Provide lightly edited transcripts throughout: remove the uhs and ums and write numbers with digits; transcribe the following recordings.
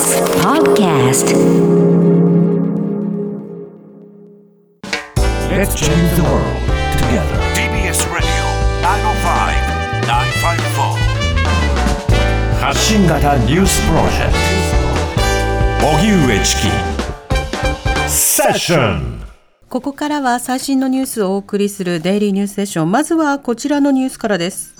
TBS Podcast. Let's change the world together. TBS Radio 905-954 発信型ニュースプロジェクト荻上チキセッション。ここからは最新のニュースをお送りするデイリーニュースセッション。まずはこちらのニュースからです。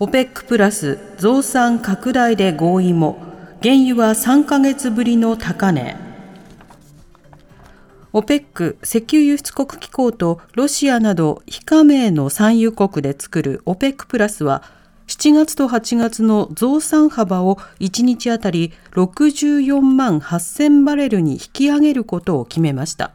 OPEC プラス増産拡大で合意も、原油は3ヶ月ぶりの高値。 OPEC 石油輸出国機構とロシアなど非加盟の産油国で作る OPEC プラスは7月と8月の増産幅を1日あたり64万8000バレルに引き上げることを決めました。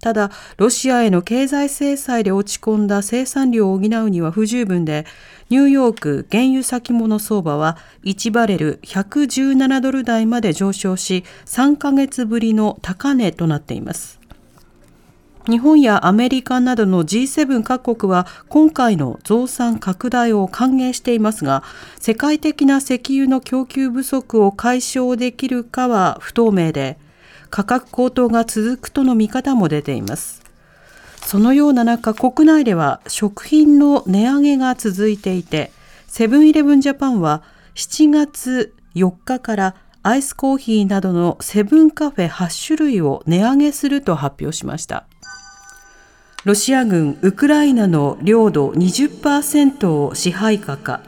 ただ、ロシアへの経済制裁で落ち込んだ生産量を補うには不十分で、ニューヨーク原油先物相場は1バレル117ドル台まで上昇し、3ヶ月ぶりの高値となっています。日本やアメリカなどの G7 各国は今回の増産拡大を歓迎していますが、世界的な石油の供給不足を解消できるかは不透明で、価格高騰が続くとの見方も出ています。そのような中、国内では食品の値上げが続いていて、セブンイレブンジャパンは7月4日からアイスコーヒーなどのセブンカフェ8種類を値上げすると発表しました。ロシア軍、ウクライナの領土 20% を支配下か。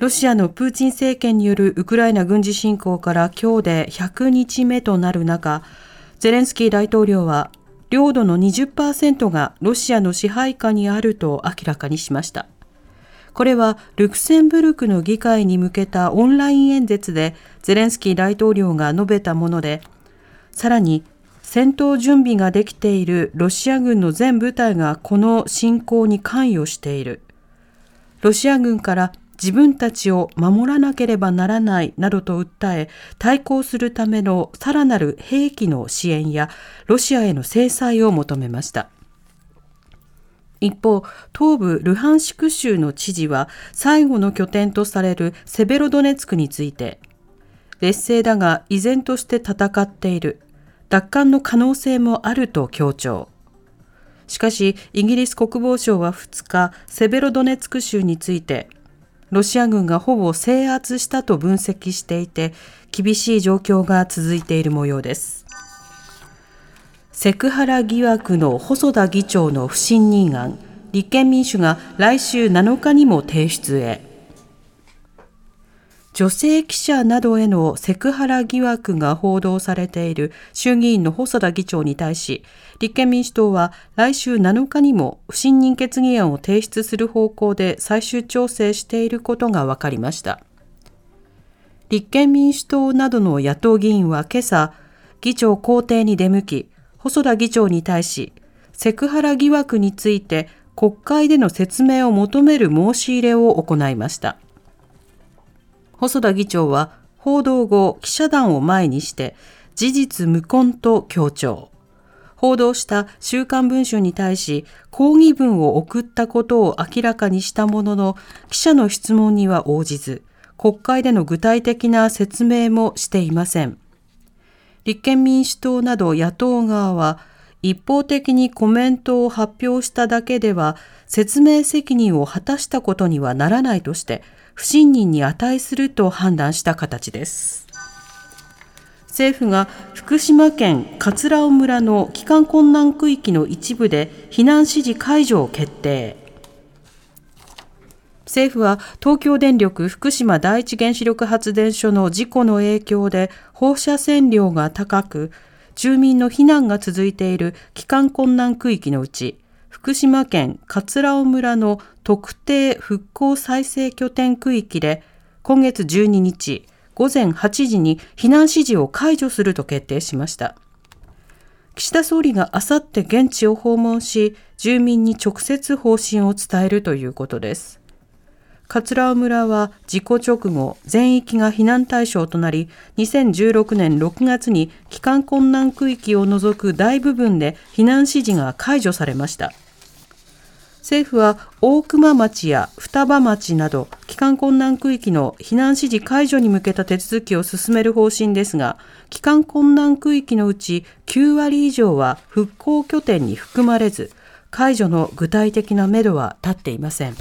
ロシアのプーチン政権によるウクライナ軍事侵攻から今日で100日目となる中、ゼレンスキー大統領は領土の 20% がロシアの支配下にあると明らかにしました。これはルクセンブルクの議会に向けたオンライン演説でゼレンスキー大統領が述べたもので、さらに戦闘準備ができているロシア軍の全部隊がこの侵攻に関与している。ロシア軍から自分たちを守らなければならないなどと訴え、対抗するためのさらなる兵器の支援やロシアへの制裁を求めました。一方、東部ルハンシク州の知事は最後の拠点とされるセベロドネツクについて、劣勢だが依然として戦っている。奪還の可能性もあると強調。しかし、イギリス国防省は2日、セベロドネツク州について、ロシア軍がほぼ制圧したと分析していて、厳しい状況が続いている模様です。セクハラ疑惑の細田議長の不信任案、立憲民主が来週7日にも提出へ。女性記者などへのセクハラ疑惑が報道されている衆議院の細田議長に対し、立憲民主党は来週7日にも不信任決議案を提出する方向で最終調整していることが分かりました。立憲民主党などの野党議員は今朝、議長公邸に出向き、細田議長に対し、セクハラ疑惑について国会での説明を求める申し入れを行いました。細田議長は報道後、記者団を前にして事実無根と強調。報道した週刊文春に対し抗議文を送ったことを明らかにしたものの、記者の質問には応じず、国会での具体的な説明もしていません。立憲民主党など野党側は、一方的にコメントを発表しただけでは説明責任を果たしたことにはならないとして、不信任に値すると判断した形です。政府が福島県葛尾村の帰還困難区域の一部で避難指示解除を決定。政府は東京電力福島第一原子力発電所の事故の影響で放射線量が高く、住民の避難が続いている帰還困難区域のうち、福島県葛尾村の特定復興再生拠点区域で今月12日午前8時に避難指示を解除すると決定しました。岸田総理があさって現地を訪問し、住民に直接方針を伝えるということです。葛尾村は事故直後、全域が避難対象となり、2016年6月に帰還困難区域を除く大部分で避難指示が解除されました。政府は大熊町や双葉町など帰観困難区域の避難指示解除に向けた手続きを進める方針ですが、帰還困難区域のうち9割以上は復興拠点に含まれず、解除の具体的なめどは立っていません。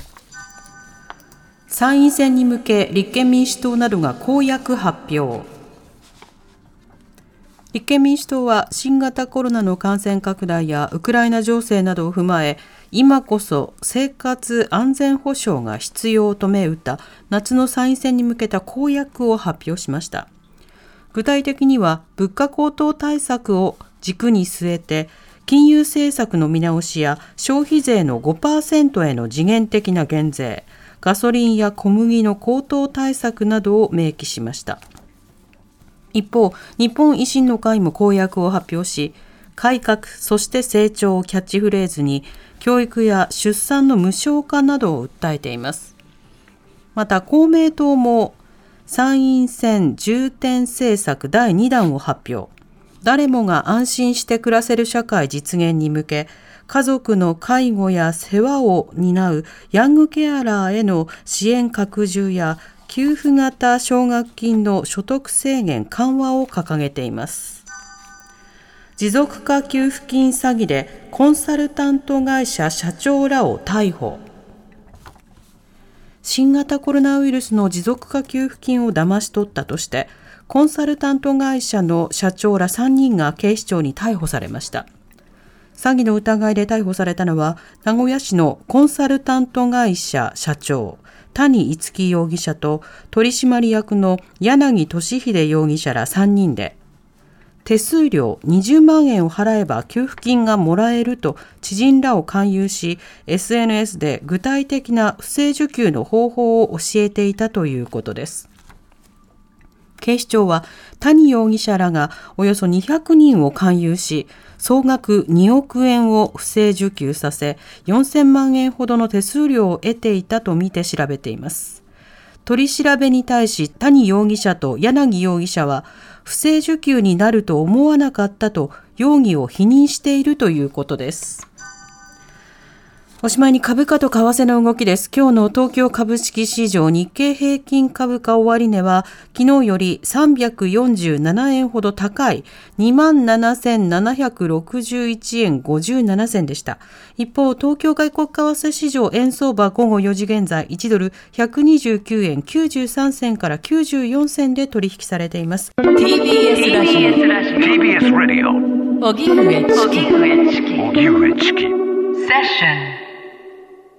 参院選に向け立憲民主党などが公約発表。立憲民主党は新型コロナの感染拡大やウクライナ情勢などを踏まえ、今こそ生活安全保障が必要と銘打った夏の参院選に向けた公約を発表しました。具体的には物価高騰対策を軸に据えて、金融政策の見直しや消費税の 5% への時限的な減税、ガソリンや小麦の高騰対策などを明記しました。一方、日本維新の会も公約を発表し、改革、そして成長をキャッチフレーズに、教育や出産の無償化などを訴えています。また、公明党も参院選重点政策第2弾を発表。誰もが安心して暮らせる社会実現に向け、家族の介護や世話を担うヤングケアラーへの支援拡充や給付型奨学金の所得制限緩和を掲げています。持続化給付金詐欺でコンサルタント会社社長らを逮捕。新型コロナウイルスの持続化給付金を騙し取ったとして、コンサルタント会社の社長ら3人が警視庁に逮捕されました。詐欺の疑いで逮捕されたのは、名古屋市のコンサルタント会社社長、谷逸輝容疑者と取締役の柳俊秀容疑者ら3人で、手数料20万円を払えば給付金がもらえると知人らを勧誘し、SNS で具体的な不正受給の方法を教えていたということです。警視庁は谷容疑者らがおよそ200人を勧誘し、総額2億円を不正受給させ、4000万円ほどの手数料を得ていたとみて調べています。取り調べに対し、谷容疑者と柳容疑者は不正受給になると思わなかったと容疑を否認しているということです。おしまいに株価と為替の動きです。今日の東京株式市場日経平均株価終値は昨日より347円ほど高い 27,761 円57銭でした。一方、東京外国為替市場円相場午後4時現在1ドル129円93銭から94銭で取引されています。TBS ラジオ。TBS ラジオ。荻上チキ。セッション。